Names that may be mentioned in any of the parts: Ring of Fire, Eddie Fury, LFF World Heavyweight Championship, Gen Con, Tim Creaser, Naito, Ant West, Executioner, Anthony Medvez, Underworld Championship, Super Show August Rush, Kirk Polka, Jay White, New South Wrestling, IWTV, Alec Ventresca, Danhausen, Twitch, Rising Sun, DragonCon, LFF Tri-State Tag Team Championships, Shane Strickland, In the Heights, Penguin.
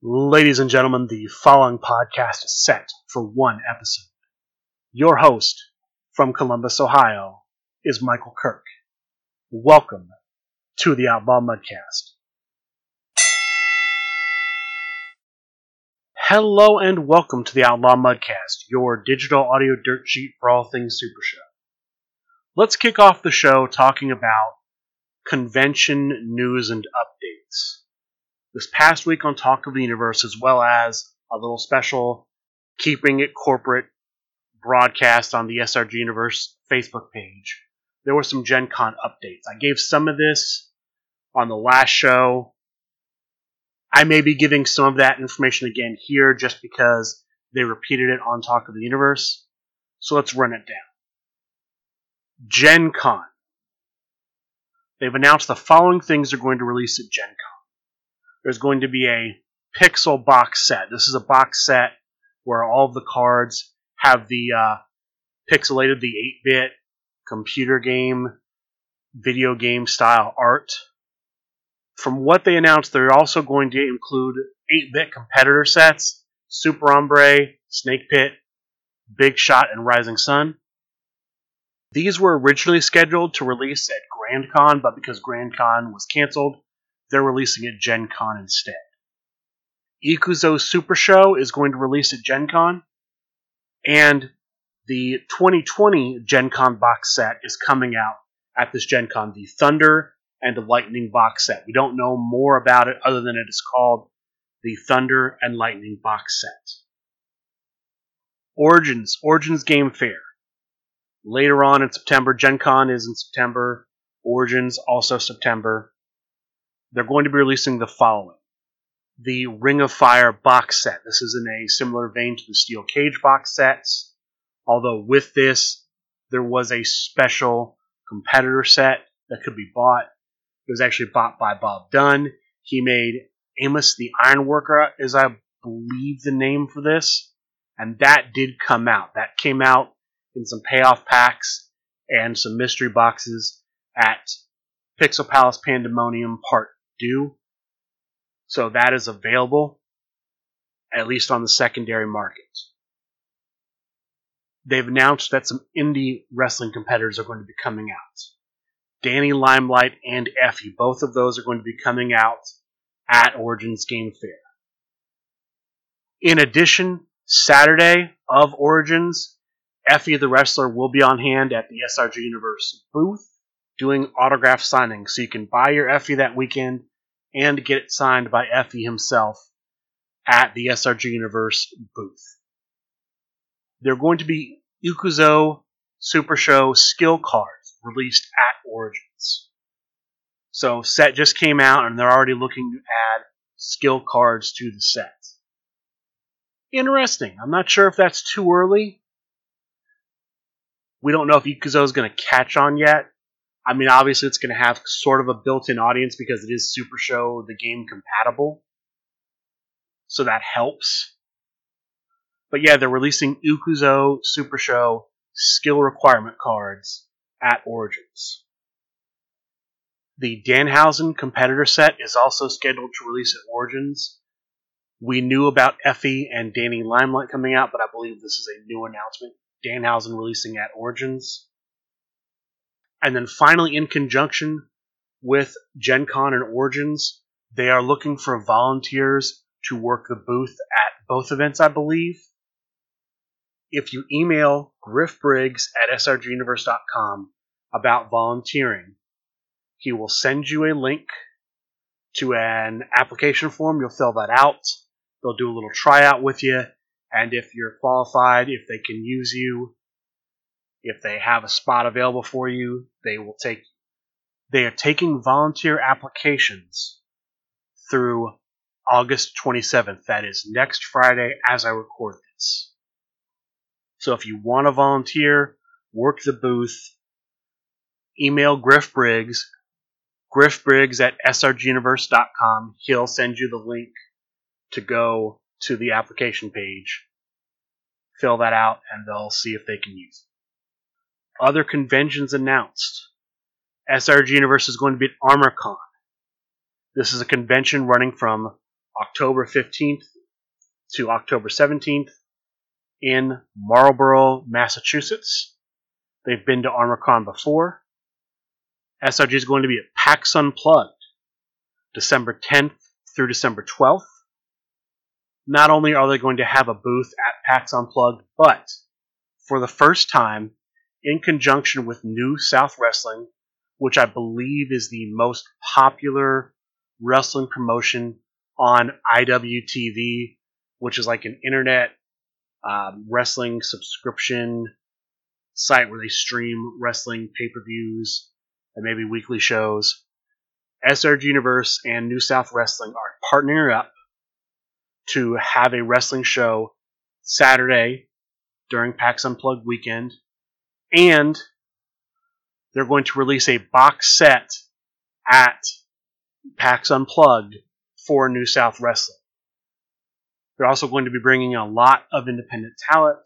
Ladies and gentlemen, the following podcast is set for one episode. Your host from Columbus, Ohio, is Michael Kirk. Welcome to the Outlaw Mudcast. Hello and welcome to the Outlaw Mudcast, your digital audio dirt sheet for all things Super Show. Let's kick off the show talking about convention news and updates. This past week on Talk of the Universe, as well as a little special Keeping It Corporate broadcast on the SRG Universe Facebook page, there were some Gen Con updates. I gave some of this on the last show. I may be giving some of that information again here just because they repeated it on Talk of the Universe. So let's run it down. Gen Con. They've announced the following things they're going to release at Gen Con. There's going to be a pixel box set. This is a box set where all of the cards have the pixelated, the 8-bit computer game, video game style art. From what they announced, they're also going to include 8-bit competitor sets, Super Hombre, Snake Pit, Big Shot, and Rising Sun. These were originally scheduled to release at Grand Con, but because Grand Con was canceled, they're releasing at Gen Con instead. Ikuzo Super Show is going to release at Gen Con, and the 2020 Gen Con box set is coming out at this Gen Con, the Thunder and the Lightning box set. We don't know more about it other than it is called the Thunder and Lightning box set. Origins Game Fair. Later on in September, Gen Con is in September, Origins also September. They're going to be releasing the following. The Ring of Fire box set. This is in a similar vein to the Steel Cage box sets, although with this, there was a special competitor set that could be bought. It was actually bought by Bob Dunn. He made Amos the Ironworker, is I believe the name for this, and that did come out. That came out in some payoff packs and some mystery boxes at Pixel Palace Pandemonium Part 2. So that is available, at least on the secondary market. They've announced that some indie wrestling competitors are going to be coming out. Danny Limelight and Effie, both of those are going to be coming out at Origins Game Fair. In addition, Saturday of Origins, Effie the Wrestler will be on hand at the SRG Universe booth doing autograph signings, so you can buy your Effie that weekend and get it signed by Effie himself at the SRG Universe booth. There are going to be Ikuzo Super Show skill cards released at Origins. So set just came out and they're already looking to add skill cards to the set. Interesting. I'm not sure if that's too early. We don't know if Ikuzo is going to catch on yet. I mean, obviously it's going to have sort of a built-in audience because it is Super Show, the game compatible. So that helps. But yeah, they're releasing Ikuzo Super Show skill requirement cards at Origins. The Danhausen competitor set is also scheduled to release at Origins. We knew about Effie and Danny Limelight coming out, but I believe this is a new announcement. Danhausen releasing at Origins. And then finally, in conjunction with Gen Con and Origins, they are looking for volunteers to work the booth at both events, I believe. If you email Griff Briggs at srguniverse.com about volunteering, he will send you a link to an application form. You'll fill that out. They'll do a little tryout with you. And if you're qualified, if they can use you, if they have a spot available for you, they will take you. They are taking volunteer applications through August 27th. That is next Friday as I record this. So if you want to volunteer, work the booth, email Griff Briggs at srguniverse.com. He'll send you the link to go to the application page. Fill that out, and they'll see if they can use it. Other conventions announced. SRG Universe is going to be at ArmorCon. This is a convention running from October 15th to October 17th in Marlborough, Massachusetts. They've been to ArmorCon before. SRG is going to be at PAX Unplugged, December 10th through December 12th. Not only are they going to have a booth at PAX Unplugged, but for the first time, in conjunction with New South Wrestling, which I believe is the most popular wrestling promotion on IWTV, which is like an internet wrestling subscription site where they stream wrestling pay-per-views and maybe weekly shows. SRG Universe and New South Wrestling are partnering up to have a wrestling show Saturday during PAX Unplugged weekend, and they're going to release a box set at PAX Unplugged for New South Wrestling. They're also going to be bringing a lot of independent talent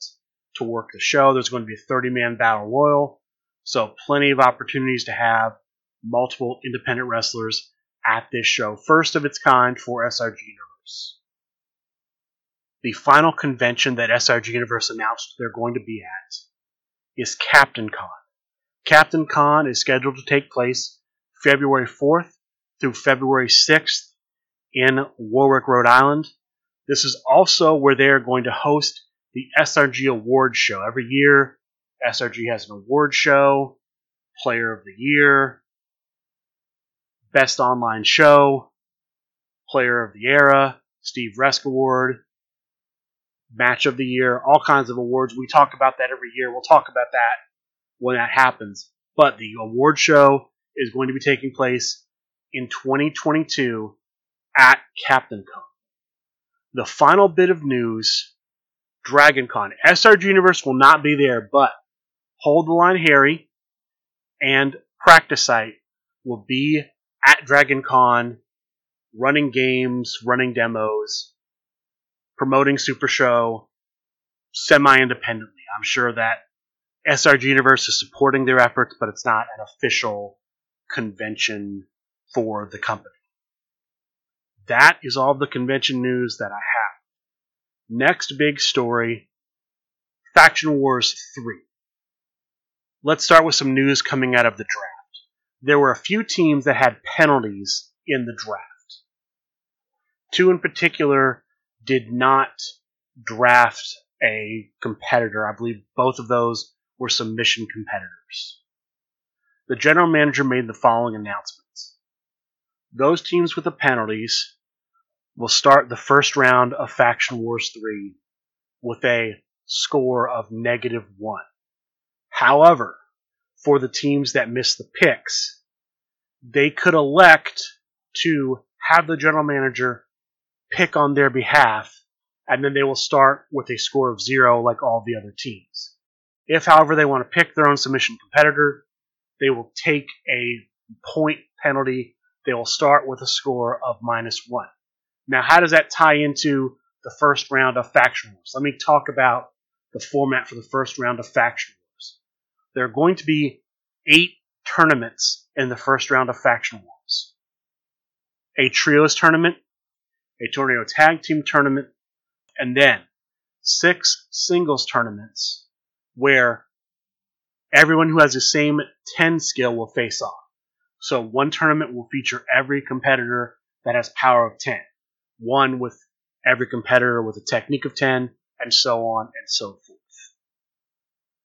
to work the show. There's going to be a 30-man battle royal, so plenty of opportunities to have multiple independent wrestlers at this show, first of its kind for SRG Universe. The final convention that SRG Universe announced they're going to be at is Captain Con. Captain Con is scheduled to take place February 4th through February 6th in Warwick, Rhode Island. This is also where they are going to host the SRG Awards show. Every year, SRG has an award show, Player of the Year, Best Online Show, Player of the Era, Steve Resk Award, Match of the Year, all kinds of awards. We talk about that every year. We'll talk about that when that happens. But the award show is going to be taking place in 2022 at Captain Con. The final bit of news, DragonCon. SRG Universe will not be there, but Hold the Line Harry and Practice Site will be at DragonCon running games, running demos, promoting Super Show semi-independently. I'm sure that SRG Universe is supporting their efforts, but it's not an official convention for the company. That is all the convention news that I have. Next big story, Faction Wars 3. Let's start with some news coming out of the draft. There were a few teams that had penalties in the draft. Two in particular did not draft a competitor. I believe both of those were submission competitors. The general manager made the following announcements. Those teams with the penalties will start the first round of Faction Wars 3 with a score of -1. However, for the teams that missed the picks, they could elect to have the general manager pick on their behalf, and then they will start with a score of 0 like all the other teams. If, however, they want to pick their own submission competitor, they will take a point penalty. They will start with a score of -1. Now, how does that tie into the first round of Faction Wars? Let me talk about the format for the first round of Faction Wars. There are going to be 8 tournaments in the first round of Faction Wars. A trios tournament, a tornado tag team tournament, and then 6 singles tournaments where everyone who has the same 10 skill will face off. So one tournament will feature every competitor that has power of 10. One with every competitor with a technique of 10, and so on and so forth.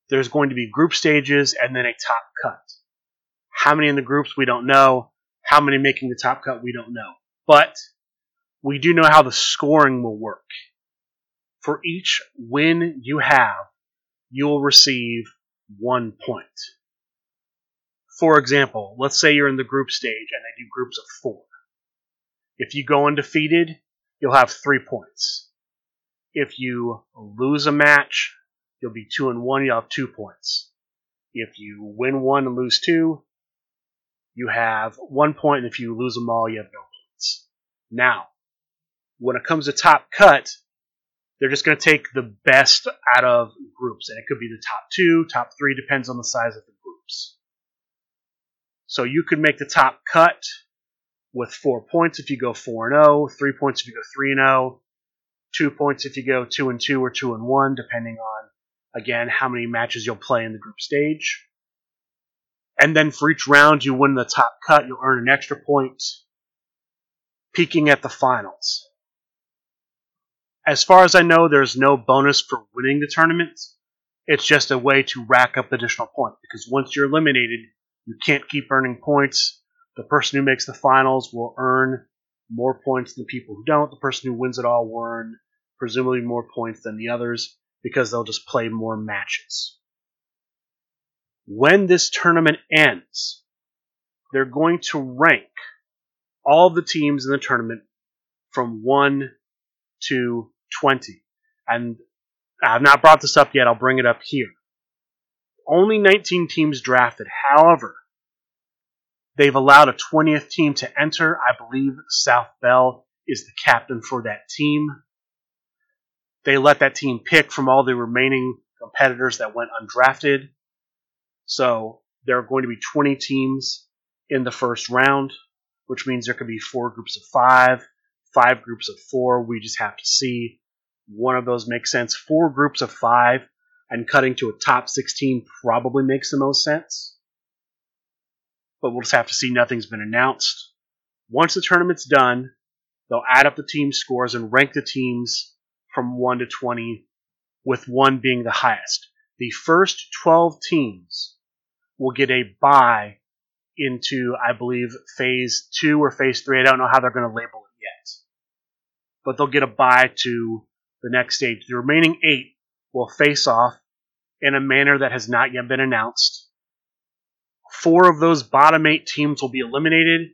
There's going to be group stages and then a top cut. How many in the groups, we don't know. How many making the top cut, we don't know. But we do know how the scoring will work. For each win you have, you will receive 1 point. For example, let's say you're in the group stage and they do groups of 4. If you go undefeated, you'll have 3 points. If you lose a match, you'll be 2-1, you'll have 2 points. If you win one and lose 2, you have 1 point, and if you lose them all, you have no points. Now, when it comes to top cut, they're just going to take the best out of groups, and it could be the top 2, top 3, depends on the size of the groups. So you could make the top cut with 4 points if you go 4-0, 3 points if you go 3-0, 2 points if you go 2-2 or 2-1, depending on, again, how many matches you'll play in the group stage. And then for each round you win the top cut, you'll earn an extra point, peaking at the finals. As far as I know, there's no bonus for winning the tournament. It's just a way to rack up additional points, because once you're eliminated, you can't keep earning points. The person who makes the finals will earn more points than people who don't. The person who wins it all will earn presumably more points than the others, because they'll just play more matches. When this tournament ends, they're going to rank all the teams in the tournament from 1 to 20. And I've not brought this up yet. I'll bring it up here. Only 19 teams drafted. However, they've allowed a 20th team to enter. I believe South Bell is the captain for that team. They let that team pick from all the remaining competitors that went undrafted. So there are going to be 20 teams in the first round, which means there could be 4 groups of 5, 5 groups of 4. We just have to see. One of those makes sense. 4 groups of 5 and cutting to a top 16 probably makes the most sense. But we'll just have to see. Nothing's been announced. Once the tournament's done, they'll add up the team scores and rank the teams from 1 to 20, with 1 being the highest. The first 12 teams will get a bye into, I believe, Phase 2 or Phase 3. I don't know how they're going to label it yet. But they'll get a bye to the next stage. The remaining 8 will face off in a manner that has not yet been announced. 4 of those bottom 8 teams will be eliminated,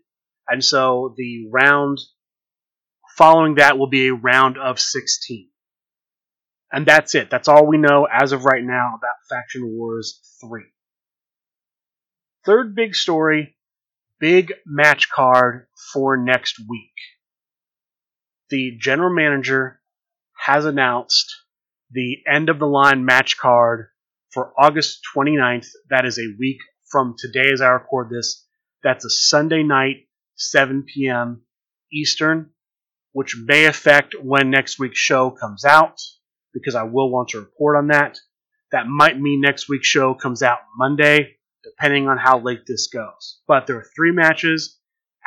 and so the round following that will be a round of 16. And that's it. That's all we know as of right now about Faction Wars 3. Third big story, big match card for next week. The general manager has announced the end-of-the-line match card for August 29th. That is a week from today as I record this. That's a Sunday night, 7 p.m. Eastern, which may affect when next week's show comes out, because I will want to report on that. That might mean next week's show comes out Monday, depending on how late this goes. But there are 3 matches,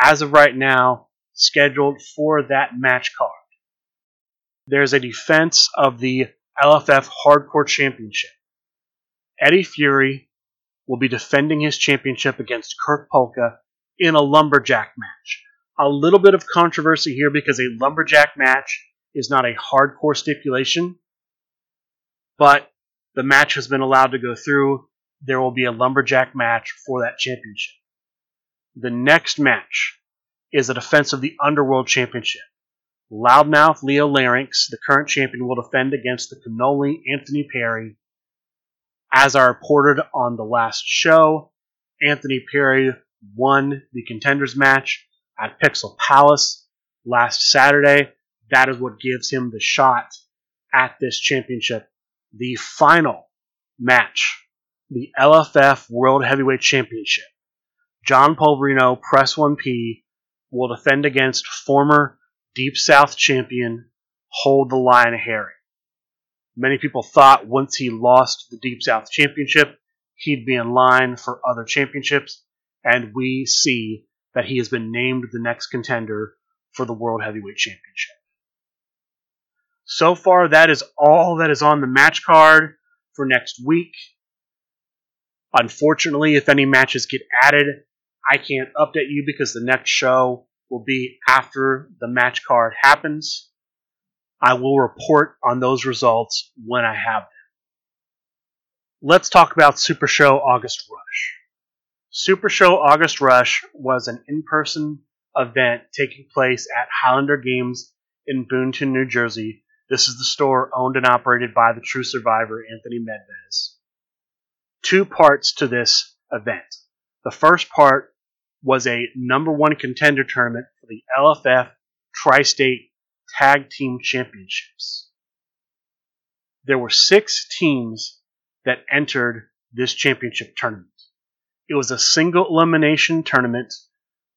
as of right now, scheduled for that match card. There's a defense of the LFF Hardcore Championship. Eddie Fury will be defending his championship against Kirk Polka in a lumberjack match. A little bit of controversy here, because a lumberjack match is not a hardcore stipulation, but the match has been allowed to go through. There will be a lumberjack match for that championship. The next match is a defense of the Underworld Championship. Loudmouth Leo Larynx, the current champion, will defend against the Cannoli Anthony Perry. As I reported on the last show, Anthony Perry won the Contenders match at Pixel Palace last Saturday. That is what gives him the shot at this championship. The final match, the LFF World Heavyweight Championship. John Polverino, Press 1P, will defend against former Deep South champion Hold the Line Harry. Many people thought once he lost the Deep South championship, he'd be in line for other championships, and we see that he has been named the next contender for the World Heavyweight Championship. So far, that is all that is on the match card for next week. Unfortunately, if any matches get added, I can't update you, because the next show will be after the match card happens. I will report on those results when I have them. Let's talk about Super Show August Rush. Super Show August Rush was an in-person event taking place at Highlander Games in Boonton, New Jersey. This is the store owned and operated by the true survivor, Anthony Medvez. 2 parts to this event. The first part was a number 1 contender tournament for the LFF Tri-State Tag Team Championships. There were 6 teams that entered this championship tournament. It was a single elimination tournament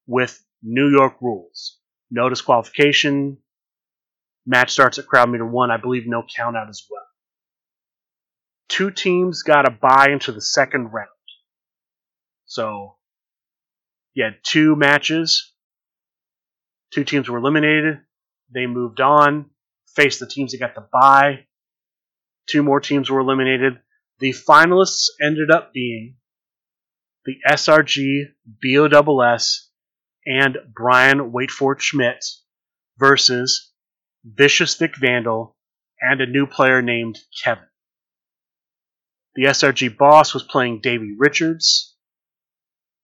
with New York rules. No disqualification. Match starts at crowd meter 1. I believe no count out as well. Two teams got to bye into the second round. So, you had two matches. Two teams were eliminated. They moved on. Faced the teams that got the bye. Two more teams were eliminated. The finalists ended up being the SRG BOSS and Brian Waitfort Schmidt versus Vicious Vic Vandal and a new player named Kevin. The SRG BOSS was playing Davey Richards.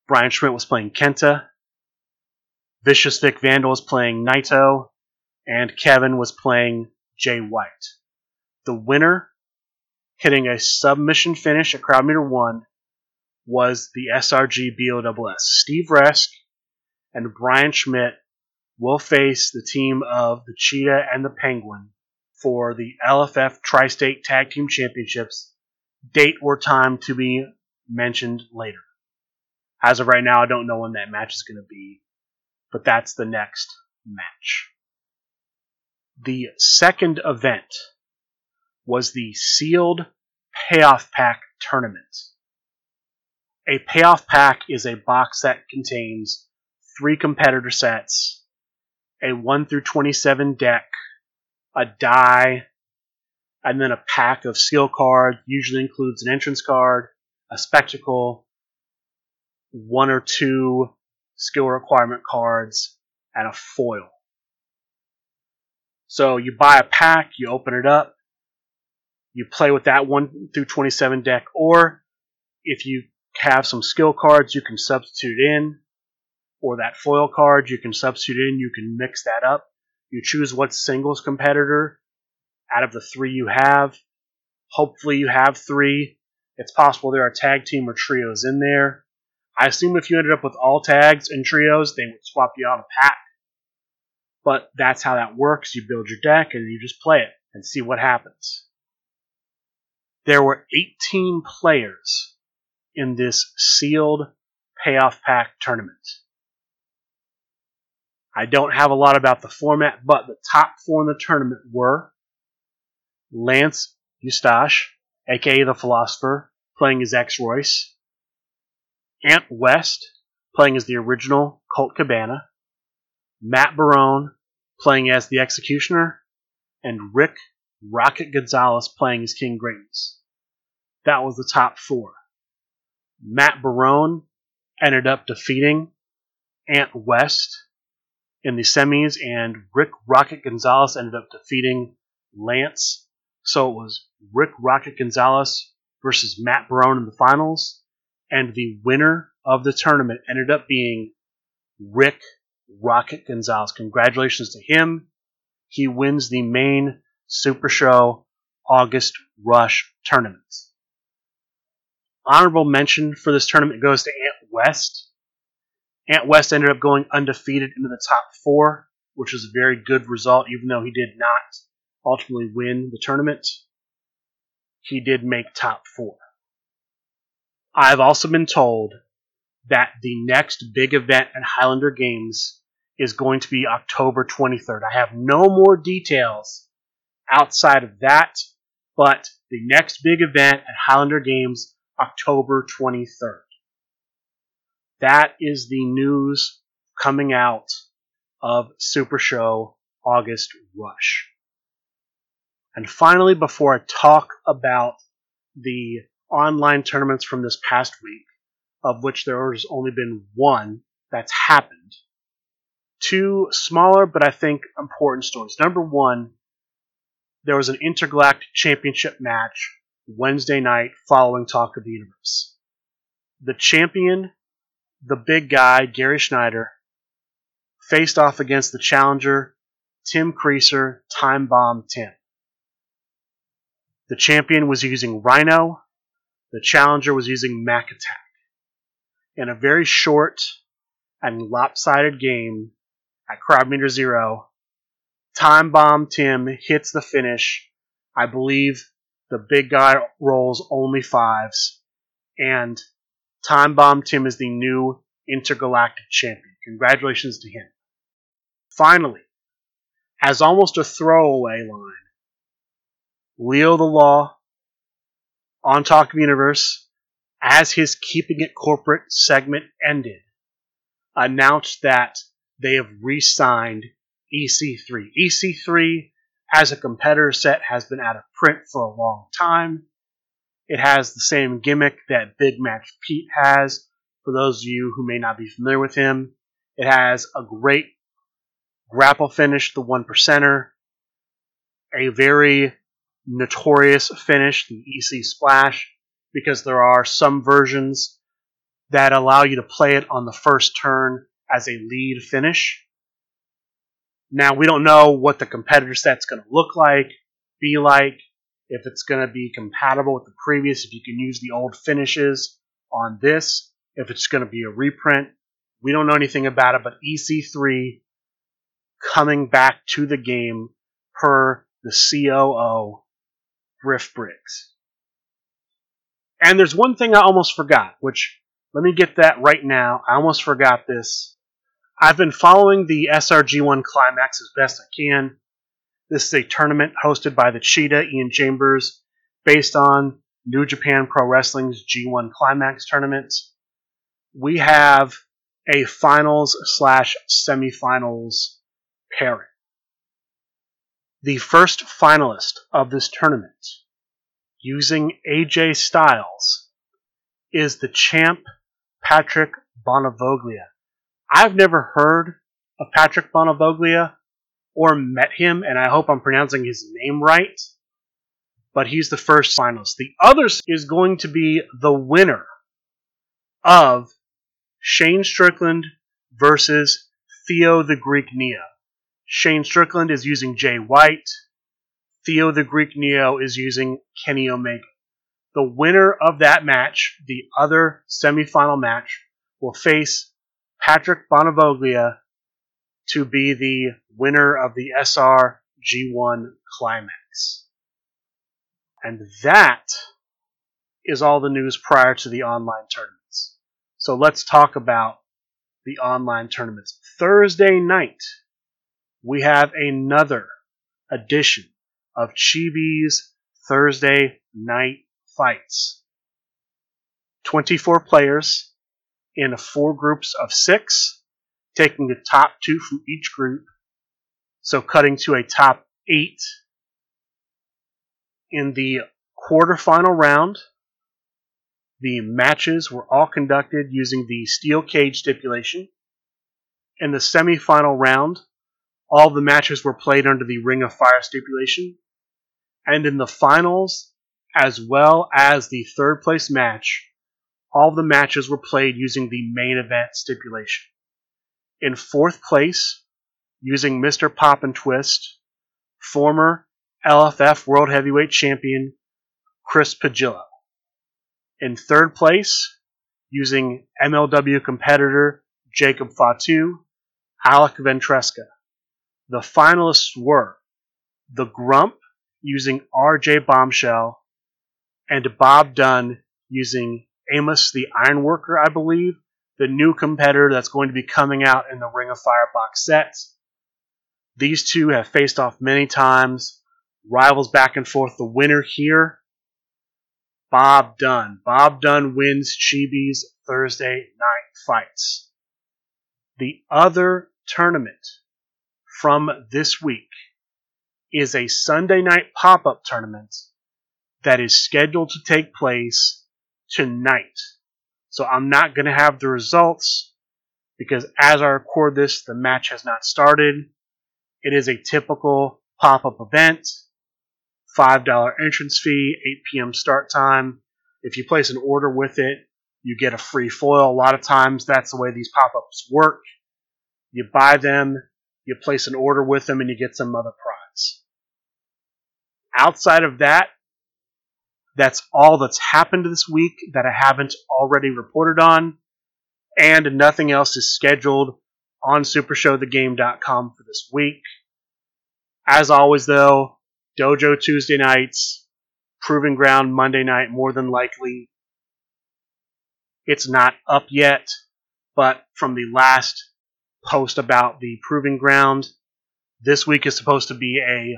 Brian Schmidt was playing Kenta. Vicious Vic Vandal was playing Naito. And Kevin was playing Jay White. The winner, hitting a submission finish at crowd meter 1, was the SRG BOSS. Steve Resk and Brian Schmidt will face the team of the Cheetah and the Penguin for the LFF Tri-State Tag Team Championships. Date or time to be mentioned later. As of right now, I don't know when that match is going to be, but that's the next match. The second event was the Sealed Payoff Pack Tournament. A payoff pack is a box that contains 3 competitor sets, a 1 through 27 deck, a die, and then a pack of seal cards. Usually includes an entrance card, a spectacle, 1 or 2 skill requirement cards, and a foil. So you buy a pack, you open it up, you play with that 1 through 27 deck, or if you have some skill cards, you can substitute in, or that foil card, you can substitute in, you can mix that up. You choose what singles competitor out of the 3 you have. Hopefully you have 3. It's possible there are tag team or trios in there. I assume if you ended up with all tags and trios, they would swap you out a pack. But that's how that works. You build your deck and you just play it and see what happens. There were 18 players in this sealed payoff pack tournament. I don't have a lot about the format, but the top 4 in the tournament were Lance Eustache, aka the Philosopher, playing as X-Royce. Ant West, playing as the original Colt Cabana. Matt Barone, playing as the Executioner, and Rick Rocket Gonzalez, playing as King Greatness. That was the top 4. Matt Barone ended up defeating Ant West in the semis, and Rick Rocket Gonzalez ended up defeating Lance. So it was Rick Rocket Gonzalez versus Matt Barone in the finals, and the winner of the tournament ended up being Rick Rocket Gonzalez. Congratulations to him. He wins the main Super Show August Rush tournament. Honorable mention for this tournament goes to Ant West. Ant West ended up going undefeated into the top 4, which was a very good result, even though he did not ultimately win the tournament. He did make top 4. I've also been told that the next big event at Highlander Games is going to be October 23rd. I have no more details outside of that, but the next big event at Highlander Games, October 23rd. That is the news coming out of Super Show August Rush. And finally, before I talk about the online tournaments from this past week, of which there has only been one that's happened. 2 smaller, but I think important stories. Number 1, there was an Intergalactic Championship match Wednesday night following Talk of the Universe. The champion, the big guy, Gary Schneider, faced off against the challenger, Tim Creaser, Time Bomb Tim. The champion was using Rhino. The challenger was using Mac Attack. In a very short and lopsided game at crowd meter 0, Time Bomb Tim hits the finish. I believe the big guy rolls only 5s, and Time Bomb Tim is the new Intergalactic Champion. Congratulations to him. Finally, as almost a throwaway line, Leo the Law on Talk of Universe, as his Keeping It Corporate segment ended, announced that they have re-signed EC3. EC3, as a competitor set, has been out of print for a long time. It has the same gimmick that Big Match Pete has. For those of you who may not be familiar with him, it has a great grapple finish, the one percenter, a very notorious finish, the EC Splash, because there are some versions that allow you to play it on the first turn as a lead finish. Now, we don't know what the competitor set's going to look like, be like, if it's going to be compatible with the previous, if you can use the old finishes on this, if it's going to be a reprint. We don't know anything about it, but EC3 coming back to the game per the COO, Griff Briggs. And there's one thing I almost forgot, which, let me get that right now. I almost forgot this. I've been following the SRG1 Climax as best I can. This is a tournament hosted by the Cheetah, Ian Chambers, based on New Japan Pro Wrestling's G1 Climax tournament. We have a finals/semifinals pairing. The first finalist of this tournament, using AJ Styles, is the champ Patrick Bonavoglia. I've never heard of Patrick Bonavoglia or met him, and I hope I'm pronouncing his name right, but he's the first finalist. The other is going to be the winner of Shane Strickland versus Theo the Greek Neo. Shane Strickland is using Jay White. Theo the Greek Neo is using Kenny Omega. The winner of that match, the other semifinal match, will face Patrick Bonavoglia to be the winner of the SRG1 Climax. And that is all the news prior to the online tournaments. So let's talk about the online tournaments. Thursday night, we have another edition of Chibi's Thursday Night Fights. 24 players in 4 groups of 6, taking the top 2 from each group, so cutting to a top 8. In the quarterfinal round, the matches were all conducted using the Steel Cage stipulation. In the semifinal round, all the matches were played under the Ring of Fire stipulation. And in the finals, as well as the third place match, all the matches were played using the main event stipulation. In fourth place, using Mr. Pop and Twist, former LFF World Heavyweight Champion Chris Pagillo. In third place, using MLW competitor Jacob Fatu, Alec Ventresca. The finalists were The Grump using RJ Bombshell and Bob Dunn using Amos the Ironworker, I believe, the new competitor that's going to be coming out in the Ring of Fire box set. These two have faced off many times, rivals back and forth. The winner here, Bob Dunn. Bob Dunn wins Chibi's Thursday Night Fights. The other tournament from this week is a Sunday night pop-up tournament that is scheduled to take place tonight. So I'm not going to have the results because as I record this, the match has not started. It is a typical pop-up event. $5 entrance fee, 8 p.m. start time. If you place an order with it, you get a free foil. A lot of times that's the way these pop-ups work. You buy them, you place an order with them, and you get some other prize. Outside of that, that's all that's happened this week that I haven't already reported on. And nothing else is scheduled on supershowthegame.com for this week. As always, though, Dojo Tuesday nights, Proving Ground Monday night, more than likely. It's not up yet, But from the last post about the Proving Ground, this week is supposed to be a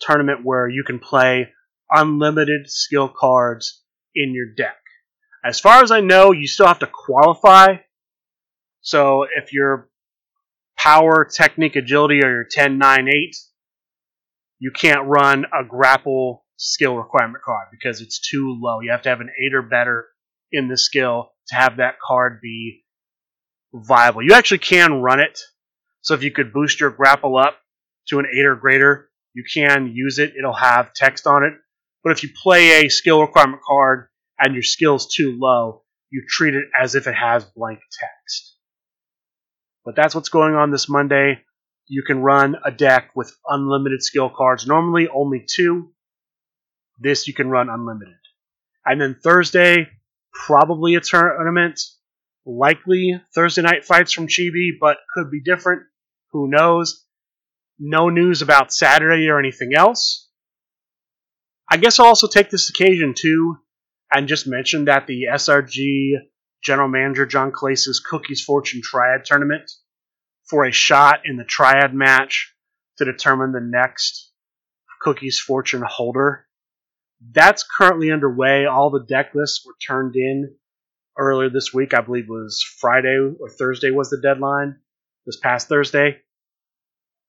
tournament where you can play unlimited skill cards in your deck. As far as I know, you still have to qualify. So if you're power, technique, agility, or your 10, 9, 8, you can't run a grapple skill requirement card because it's too low. You have to have an 8 or better in the skill to have that card be viable. You actually can run it. So if you could boost your grapple up to an 8 or greater, you can use it. It'll have text on it. But if you play a skill requirement card and your skill's too low, you treat it as if it has blank text. But that's what's going on this Monday. You can run a deck with unlimited skill cards. Normally only 2. This you can run unlimited. And then Thursday, probably a tournament. Likely Thursday night fights from Chibi, but could be different. Who knows? No news about Saturday or anything else. I guess I'll also take this occasion too and just mention that the SRG General Manager John Clase's Cookies Fortune Triad Tournament for a shot in the Triad match to determine the next Cookies Fortune holder. That's currently underway. All the deck lists were turned in earlier this week. I believe it was Friday or Thursday was the deadline, this past Thursday.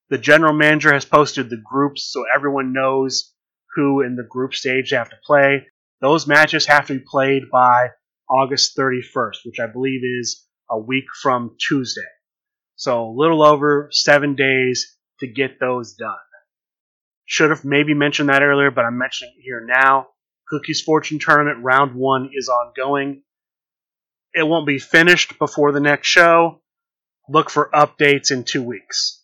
The General Manager has posted the groups so everyone knows who in the group stage they have to play. Those matches have to be played by August 31st, which I believe is a week from Tuesday. So a little over 7 days to get those done. Should have maybe mentioned that earlier, but I'm mentioning it here now. Cookies Fortune Tournament Round 1 is ongoing. It won't be finished before the next show. Look for updates in 2 weeks.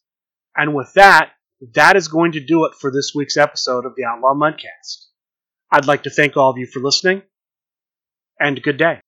And with that, that is going to do it for this week's episode of the Outlaw Mudcast. I'd like to thank all of you for listening, and good day.